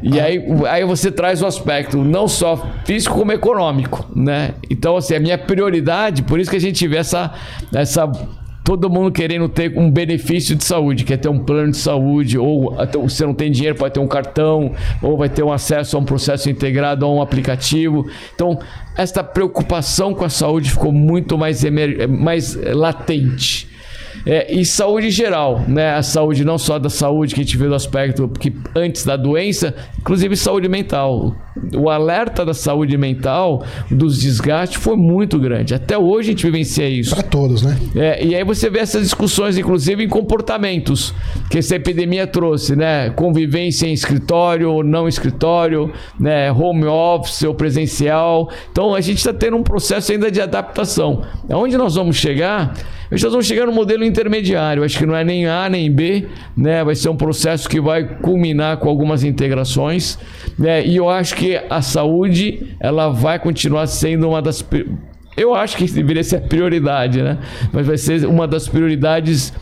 e aí você traz o aspecto não só físico como econômico, né? Então, assim, a minha prioridade, por isso que a gente vê essa todo mundo querendo ter um benefício de saúde, quer ter um plano de saúde, ou se não tem dinheiro vai ter um cartão, ou vai ter um acesso a um processo integrado, a um aplicativo. Então, esta preocupação com a saúde ficou muito mais latente. E saúde em geral, né? A saúde não só da saúde que a gente vê do aspecto que antes da doença, inclusive saúde mental. O alerta da saúde mental, dos desgastes, foi muito grande. Até hoje a gente vivencia isso. Para todos, né? E aí você vê essas discussões, inclusive, em comportamentos que essa epidemia trouxe, né? Convivência em escritório ou não escritório, né? Home office ou presencial. Então a gente está tendo um processo ainda de adaptação. Aonde nós vamos chegar? Nós vamos chegar no modelo intermediário. Acho que não é nem A nem B, né? Vai ser um processo que vai culminar com algumas integrações, né? E eu acho que a saúde, ela vai continuar sendo uma das... Eu acho que deveria ser a prioridade, né? Mas vai ser uma das prioridades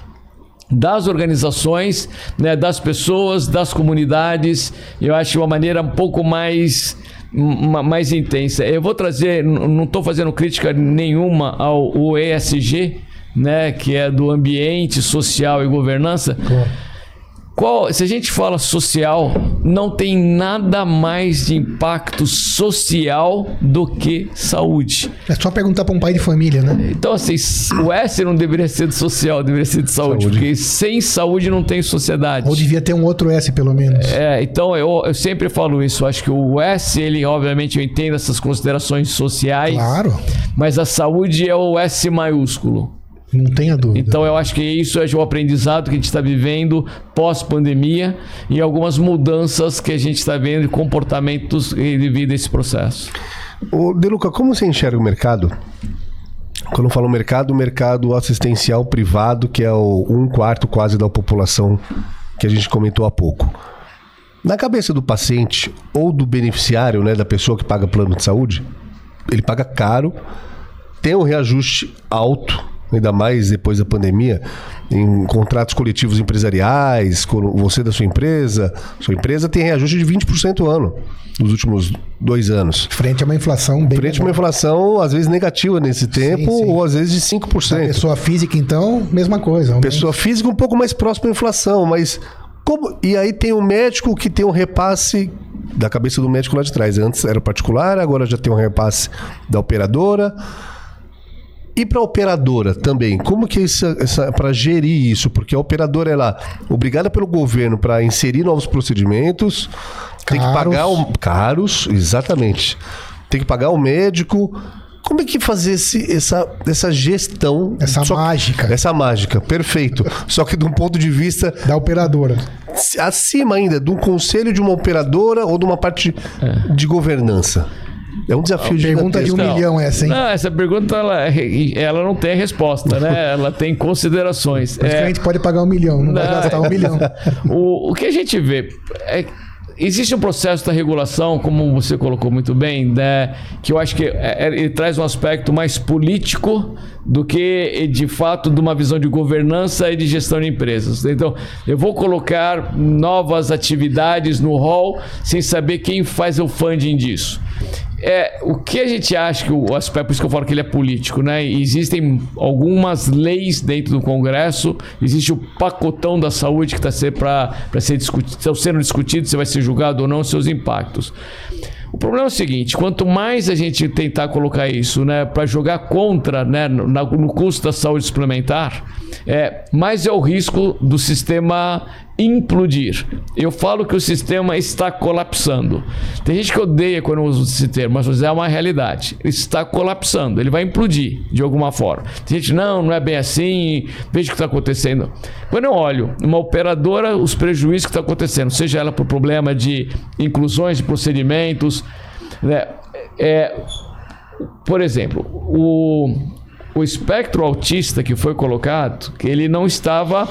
das organizações, né? Das pessoas, das comunidades. Eu acho de uma maneira um pouco mais intensa. Eu vou trazer... Não estou fazendo crítica nenhuma ao ESG, né, que é do ambiente, social e governança. Claro. Se a gente fala social, não tem nada mais de impacto social do que saúde. É só perguntar para um pai de família, né? Então, assim, o S não deveria ser de social, deveria ser de saúde. Porque sem saúde não tem sociedade. Ou devia ter um outro S, pelo menos. Então eu sempre falo isso. Acho que o S, ele, obviamente, eu entendo essas considerações sociais. Claro. Mas a saúde é o S maiúsculo. Não tenha dúvida. Então eu acho que isso é o aprendizado que a gente está vivendo pós-pandemia e algumas mudanças que a gente está vendo de comportamentos devido a esse processo. Ô, De Luca, como você enxerga o mercado? Quando eu falo mercado, o mercado assistencial privado, que é o 1/4 quase da população que a gente comentou há pouco. Na cabeça do paciente ou do beneficiário, né, da pessoa que paga plano de saúde, ele paga caro, tem um reajuste alto, ainda mais depois da pandemia, em contratos coletivos empresariais, você da sua empresa tem reajuste de 20% ao ano nos últimos 2 anos. Frente a uma inflação bem... Frente a uma inflação, às vezes, negativa nesse tempo, sim. Ou às vezes de 5%. A pessoa física, então, mesma coisa. Realmente. Pessoa física um pouco mais próxima à inflação, mas... E aí tem o médico que tem um repasse da cabeça do médico lá de trás. Antes era particular, agora já tem um repasse da operadora... E para a operadora também, como que é para gerir isso? Porque a operadora é lá obrigada pelo governo para inserir novos procedimentos, tem que pagar caros, exatamente. Tem que pagar o médico. Como é que fazer essa gestão? Essa mágica, perfeito. Só que de um ponto de vista... Da operadora. Acima ainda, de um conselho de uma operadora ou de uma parte de governança. É um desafio de pergunta de 1 milhão essa, hein? Não, essa pergunta ela não tem resposta, né? Ela tem considerações. Mas que a gente pode pagar 1 milhão, não vai gastar 1 milhão. O que a gente vê é... Existe um processo da regulação, como você colocou muito bem, né, que eu acho que ele traz um aspecto mais político do que, de fato, de uma visão de governança e de gestão de empresas. Então, eu vou colocar novas atividades no hall sem saber quem faz o funding disso. O que a gente acha que o aspecto, por isso que eu falo que ele é político, né? Existem algumas leis dentro do Congresso, existe o pacotão da saúde que está sendo discutido, se vai ser julgado ou não, seus impactos. O problema é o seguinte, quanto mais a gente tentar colocar isso, né, para jogar contra, né, no custo da saúde suplementar, mais é o risco do sistema implodir. Eu falo que o sistema está colapsando. Tem gente que odeia quando eu uso esse termo, mas é uma realidade. Ele está colapsando, ele vai implodir de alguma forma. Tem gente, não é bem assim, veja o que está acontecendo. Quando eu olho uma operadora, os prejuízos que estão acontecendo, seja ela por problema de inclusões de procedimentos, né? Por exemplo, o espectro autista que foi colocado, ele não estava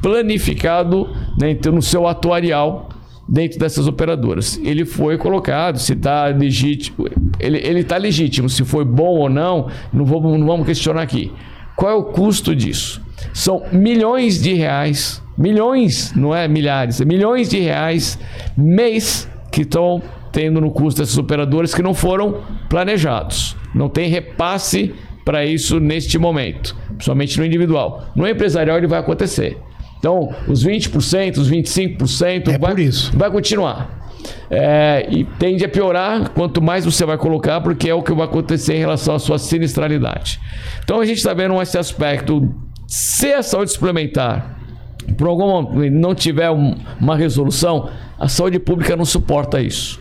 planificado, né, então, no seu atuarial dentro dessas operadoras. Ele foi colocado, se está legítimo, ele está legítimo, se foi bom ou não vamos questionar aqui. Qual é o custo disso? São milhões de reais, milhões, não é milhares, é milhões de reais mês que estão tendo no custo dessas operadoras que não foram planejados. Não tem repasse para isso neste momento, principalmente no individual. No empresarial ele vai acontecer. Então, os 20%, os 25% vai continuar. E tende a piorar quanto mais você vai colocar, porque é o que vai acontecer em relação à sua sinistralidade. Então, a gente está vendo esse aspecto. Se a saúde suplementar, por algum momento, não tiver uma resolução, a saúde pública não suporta isso.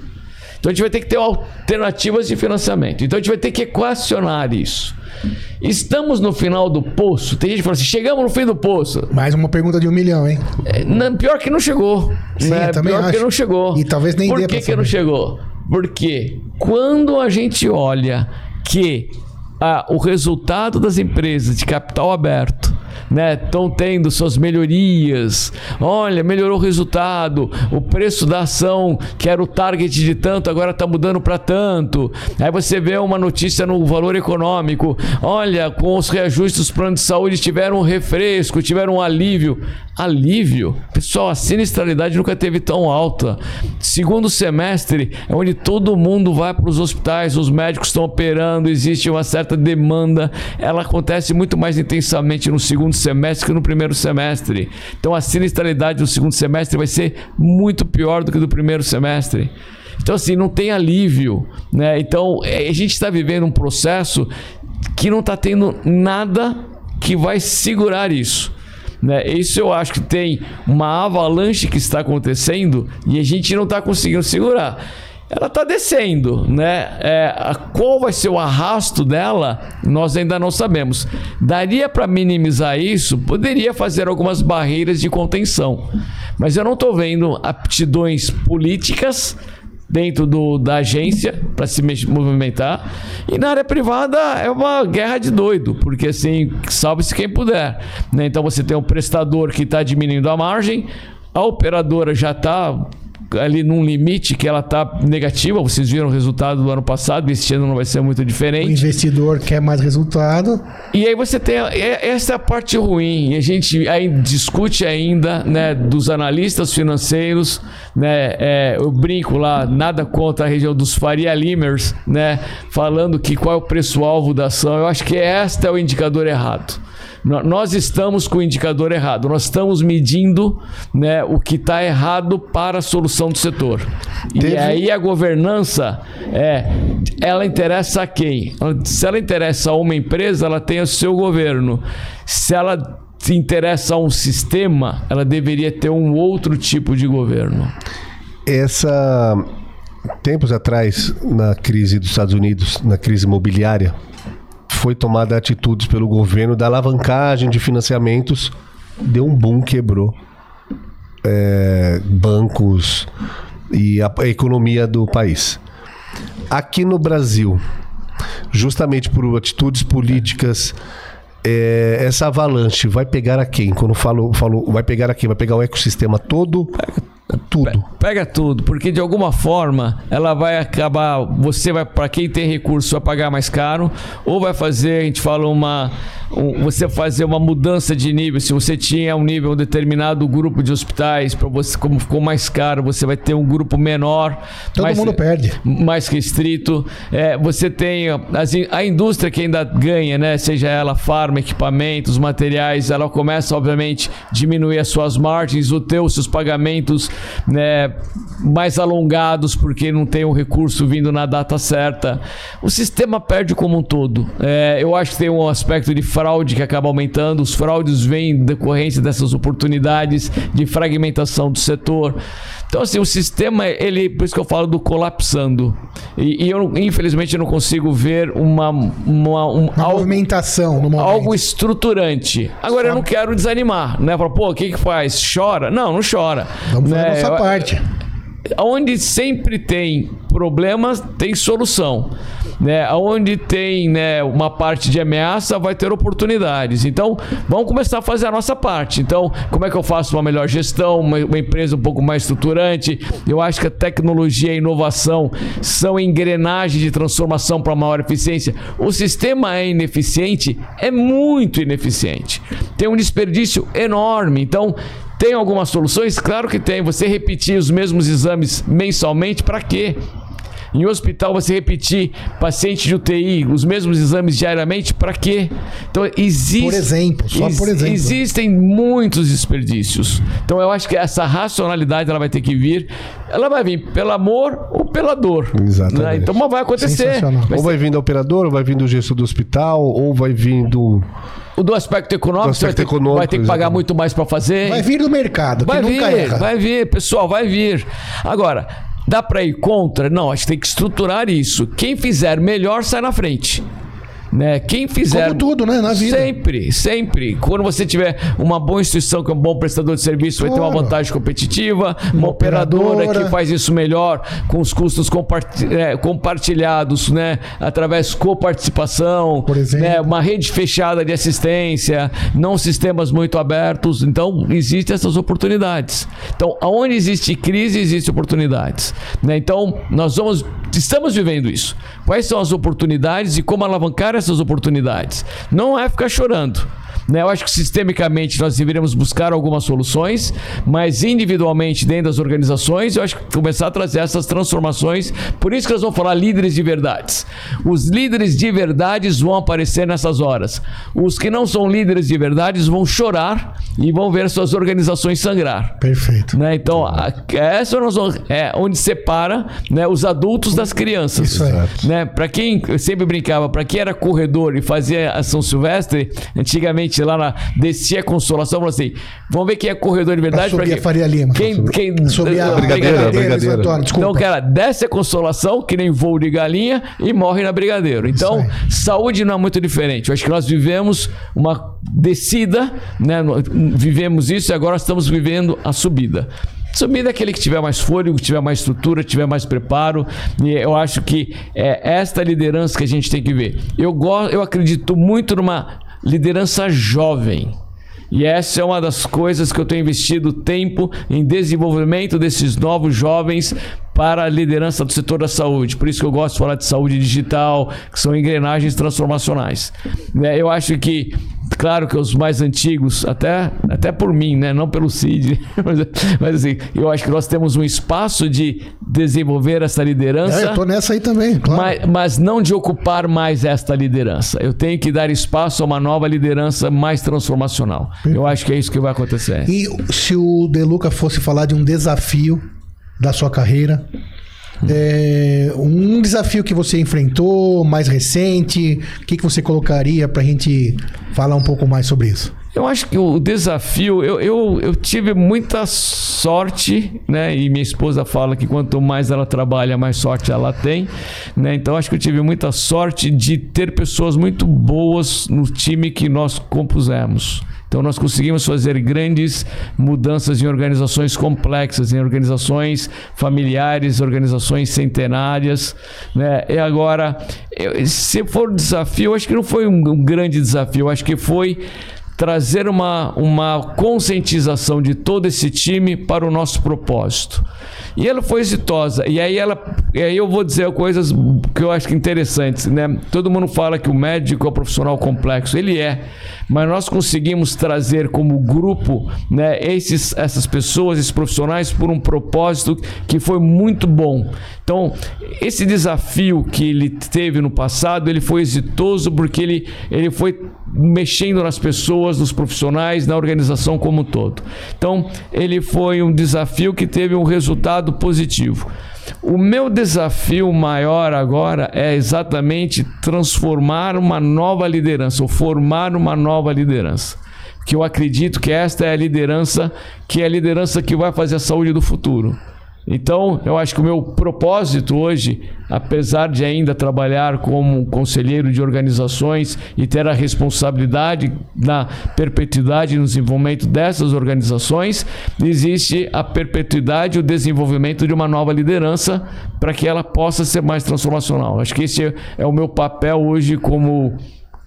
Então, a gente vai ter que ter alternativas de financiamento. Então, a gente vai ter que equacionar isso. Estamos no final do poço? Tem gente que fala assim, chegamos no fim do poço. Mais uma pergunta de 1 milhão, hein? Pior que não chegou. Sim, né? Pior acho que não chegou. E talvez nem dê pra saber. Por que não chegou? Porque quando a gente olha que o resultado das empresas de capital aberto, né, estão tendo suas melhorias, olha, melhorou o resultado, o preço da ação, que era o target de tanto, agora está mudando para tanto. Aí você vê uma notícia no Valor Econômico, olha, com os reajustes dos planos de saúde tiveram um refresco, tiveram um alívio. Pessoal, a sinistralidade nunca teve tão alta. Segundo semestre é onde todo mundo vai para os hospitais, os médicos estão operando, existe uma certa demanda, ela acontece muito mais intensamente no segundo semestre que no primeiro semestre. Então a sinistralidade do segundo semestre vai ser muito pior do que do primeiro semestre. Então assim, não tem alívio, né? Então a gente está vivendo um processo que não está tendo nada que vai segurar isso, né? Isso eu acho que tem uma avalanche que está acontecendo e a gente não está conseguindo segurar. Ela está descendo, né? Qual vai ser o arrasto dela, nós ainda não sabemos. Daria para minimizar isso? Poderia fazer algumas barreiras de contenção. Mas eu não estou vendo aptidões políticas dentro da agência para se movimentar. E na área privada é uma guerra de doido, porque assim, salve-se quem puder, né? Então você tem um prestador que está diminuindo a margem, a operadora já está ali num limite que ela está negativa, vocês viram o resultado do ano passado, este ano não vai ser muito diferente. O investidor quer mais resultado. E aí você tem, essa é a parte ruim, e a gente aí discute ainda, né, dos analistas financeiros, né, eu brinco lá, nada contra a região dos Faria Limers, né, falando que qual é o preço-alvo da ação. Eu acho que este é o indicador errado. Nós estamos com o indicador errado, nós estamos medindo, né, o que está errado para a solução do setor. E aí a governança, ela interessa a quem? Se ela interessa a uma empresa, ela tem o seu governo. Se ela se interessa a um sistema, ela deveria ter um outro tipo de governo. Tempos atrás, na crise dos Estados Unidos, na crise imobiliária, foi tomada atitudes pelo governo da alavancagem de financiamentos, deu um boom, quebrou bancos e a economia do país. Aqui no Brasil, justamente por atitudes políticas, essa avalanche vai pegar a quem? Quando eu falo vai pegar a quem? Vai pegar o ecossistema todo? Pega tudo, porque de alguma forma ela vai acabar, você vai, para quem tem recurso, vai pagar mais caro, ou vai fazer, a gente fala, você fazer uma mudança de nível. Se você tinha um nível, um determinado grupo de hospitais, para você, como ficou mais caro, você vai ter um grupo menor, todo mundo perde, mais restrito. Você tem a indústria que ainda ganha, né? Seja ela farma, equipamentos, materiais, ela começa obviamente a diminuir as suas margens, seus pagamentos, né, mais alongados, porque não tem o recurso vindo na data certa. O sistema perde como um todo. Eu acho que tem um aspecto de fraude que acaba aumentando. Os fraudes vêm em decorrência dessas oportunidades de fragmentação do setor. Então, assim, o sistema, por isso que eu falo do colapsando. E eu, infelizmente, eu não consigo ver uma movimentação no momento. Algo estruturante. Agora, eu não quero desanimar, né? Falar, pô, o que faz? Chora? Não, não chora. Vamos fazer a nossa parte. Onde sempre tem problemas, tem solução. Onde tem, né, uma parte de ameaça, vai ter oportunidades. Então, vamos começar a fazer a nossa parte. Então, como é que eu faço uma melhor gestão, uma empresa um pouco mais estruturante? Eu acho que a tecnologia e a inovação são engrenagens de transformação para maior eficiência. O sistema é ineficiente, é muito ineficiente. Tem um desperdício enorme. Então, tem algumas soluções? Claro que tem. Você repetir os mesmos exames mensalmente, para quê? Em hospital, você repetir paciente de UTI, os mesmos exames diariamente, para quê? Então, por exemplo. Existem muitos desperdícios. Então, eu acho que essa racionalidade, ela vai ter que vir. Ela vai vir pelo amor ou pela dor. Exatamente. Né? Então, mas vai acontecer. Ou vai vir do operador, ou vai vir do gestor do hospital, ou vai vir do... Do aspecto econômico, vai ter que pagar muito mais para fazer. Vai vir do mercado, vai vir, pessoal. Agora, dá para ir contra? Não, acho que tem que estruturar isso. Quem fizer melhor sai na frente. Né? Quem fizer... Como tudo, né? Na vida. Sempre. Quando você tiver uma boa instituição, que é um bom prestador de serviço, claro, vai ter uma vantagem competitiva, uma operadora que faz isso melhor, com os custos compartilhados, né? Através de coparticipação, por exemplo, né? Uma rede fechada de assistência, não sistemas muito abertos. Então, existem essas oportunidades. Então, onde existe crise, existem oportunidades. Né? Então, estamos vivendo isso. Quais são as oportunidades e como alavancar essas oportunidades? Não é ficar chorando. Né? Eu acho que sistemicamente nós deveríamos buscar algumas soluções, mas individualmente dentro das organizações, eu acho que começar a trazer essas transformações. Por isso que nós vamos falar líderes de verdades. Os líderes de verdades vão aparecer nessas horas. Os que não são líderes de verdades vão chorar e vão ver suas organizações sangrar. Perfeito. Né? Então, essa é onde separa, né, os adultos das crianças. Isso é. Né? Para quem, eu sempre brincava, para quem era corredor e fazia a São Silvestre, antigamente lá descia a Consolação, falou assim: vamos ver quem é corredor de verdade. Pra subir a Faria Lima. Quem subir a Brigadeiro. Então, cara, desce a Consolação, que nem voo de galinha, e morre na Brigadeiro. Então, saúde não é muito diferente. Eu acho que nós vivemos uma descida, né? Vivemos isso e agora estamos vivendo a subida. Subida é aquele que tiver mais fôlego, que tiver mais estrutura, que tiver mais preparo. E eu acho que é esta liderança que a gente tem que ver. Eu acredito muito numa liderança jovem. E essa é uma das coisas que eu tenho investido tempo em desenvolvimento desses novos jovens para a liderança do setor da saúde. Por isso que eu gosto de falar de saúde digital, que são engrenagens transformacionais. Eu acho que, claro que os mais antigos, até por mim, né? Não pelo Cid, mas assim, eu acho que nós temos um espaço de desenvolver essa liderança. Eu tô nessa aí também, claro. Mas não de ocupar mais esta liderança. Eu tenho que dar espaço a uma nova liderança mais transformacional. Perfeito. Eu acho que é isso que vai acontecer. E se o De Luca fosse falar de um desafio da sua carreira, um desafio que você enfrentou mais recente, o que você colocaria para a gente falar um pouco mais sobre isso? Eu acho que o desafio, eu tive muita sorte, né? E minha esposa fala que quanto mais ela trabalha, mais sorte ela tem, né? Então acho que eu tive muita sorte de ter pessoas muito boas no time que nós compusemos. Então nós conseguimos fazer grandes mudanças em organizações complexas, em organizações familiares, organizações centenárias, né? E agora, se for desafio, acho que não foi um grande desafio, acho que foi trazer uma conscientização de todo esse time para o nosso propósito. E ela foi exitosa. E aí eu vou dizer coisas que eu acho que interessantes, né? Todo mundo fala que o médico é um profissional complexo. Ele é. Mas nós conseguimos trazer como grupo, né, essas pessoas, esses profissionais, por um propósito que foi muito bom. Então, esse desafio que ele teve no passado, ele foi exitoso porque ele foi mexendo nas pessoas, nos profissionais, na organização como um todo. Então, ele foi um desafio que teve um resultado positivo. O meu desafio maior agora é exatamente transformar uma nova liderança, ou formar uma nova liderança. Que eu acredito que esta é a liderança, que é a liderança que vai fazer a saúde do futuro. Então, eu acho que o meu propósito hoje, apesar de ainda trabalhar como conselheiro de organizações e ter a responsabilidade da perpetuidade e no desenvolvimento dessas organizações, existe a perpetuidade e o desenvolvimento de uma nova liderança para que ela possa ser mais transformacional. Acho que esse é o meu papel hoje como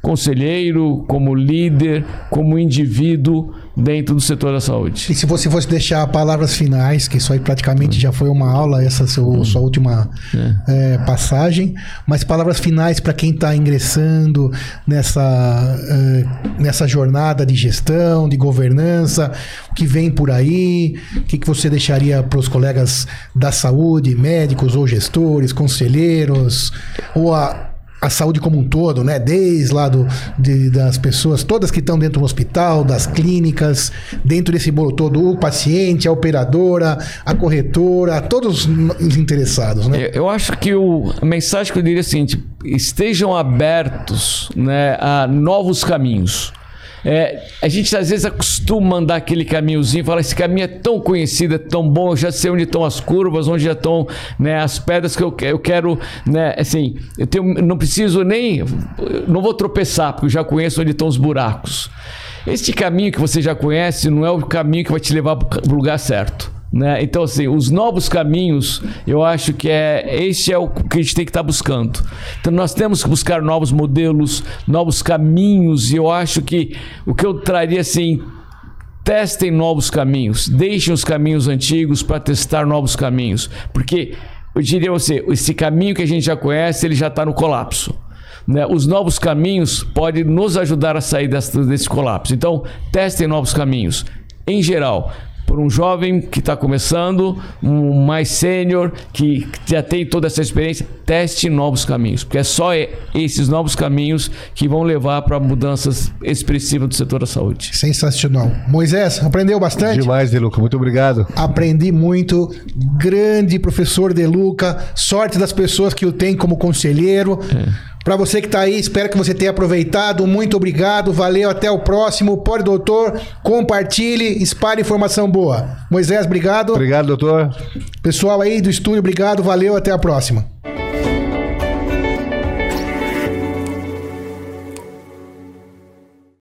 conselheiro, como líder, como indivíduo dentro do setor da saúde. E se você fosse deixar palavras finais, que isso aí praticamente já foi uma aula, essa sua última passagem, mas palavras finais para quem está ingressando nessa jornada de gestão, de governança, o que vem por aí, o que você deixaria para os colegas da saúde, médicos ou gestores, conselheiros, ou a saúde como um todo, né? Desde lá das pessoas, todas que estão dentro do hospital, das clínicas, dentro desse bolo todo, o paciente, a operadora, a corretora, todos os interessados, né? Eu acho que a mensagem que eu diria é a seguinte: estejam abertos, né, a novos caminhos. A gente às vezes acostuma andar aquele caminhozinho, fala, esse caminho é tão conhecido, é tão bom, eu já sei onde estão as curvas, onde já estão, né, as pedras que eu quero, né, assim, não preciso nem, não vou tropeçar, porque eu já conheço onde estão os buracos. Este caminho que você já conhece não é o caminho que vai te levar para o lugar certo, né? Então, assim, os novos caminhos, eu acho que esse é o que a gente tem que estar buscando. Então, nós temos que buscar novos modelos, novos caminhos, e eu acho que o que eu traria, assim, testem novos caminhos, deixem os caminhos antigos para testar novos caminhos, porque eu diria a você, esse caminho que a gente já conhece, ele já está no colapso. Né? Os novos caminhos podem nos ajudar a sair desse colapso. Então, testem novos caminhos, em geral. Por um jovem que está começando, um mais sênior, que já tem toda essa experiência, teste novos caminhos. Porque é só esses novos caminhos que vão levar para mudanças expressivas do setor da saúde. Sensacional. Moyses, aprendeu bastante? Demais, De Luca. Muito obrigado. Aprendi muito. Grande professor De Luca. Sorte das pessoas que o têm como conselheiro. Para você que está aí, espero que você tenha aproveitado. Muito obrigado, valeu, até o próximo. Pode, doutor, compartilhe, espalhe informação boa. Moyses, obrigado. Obrigado, doutor. Pessoal aí do estúdio, obrigado, valeu, até a próxima.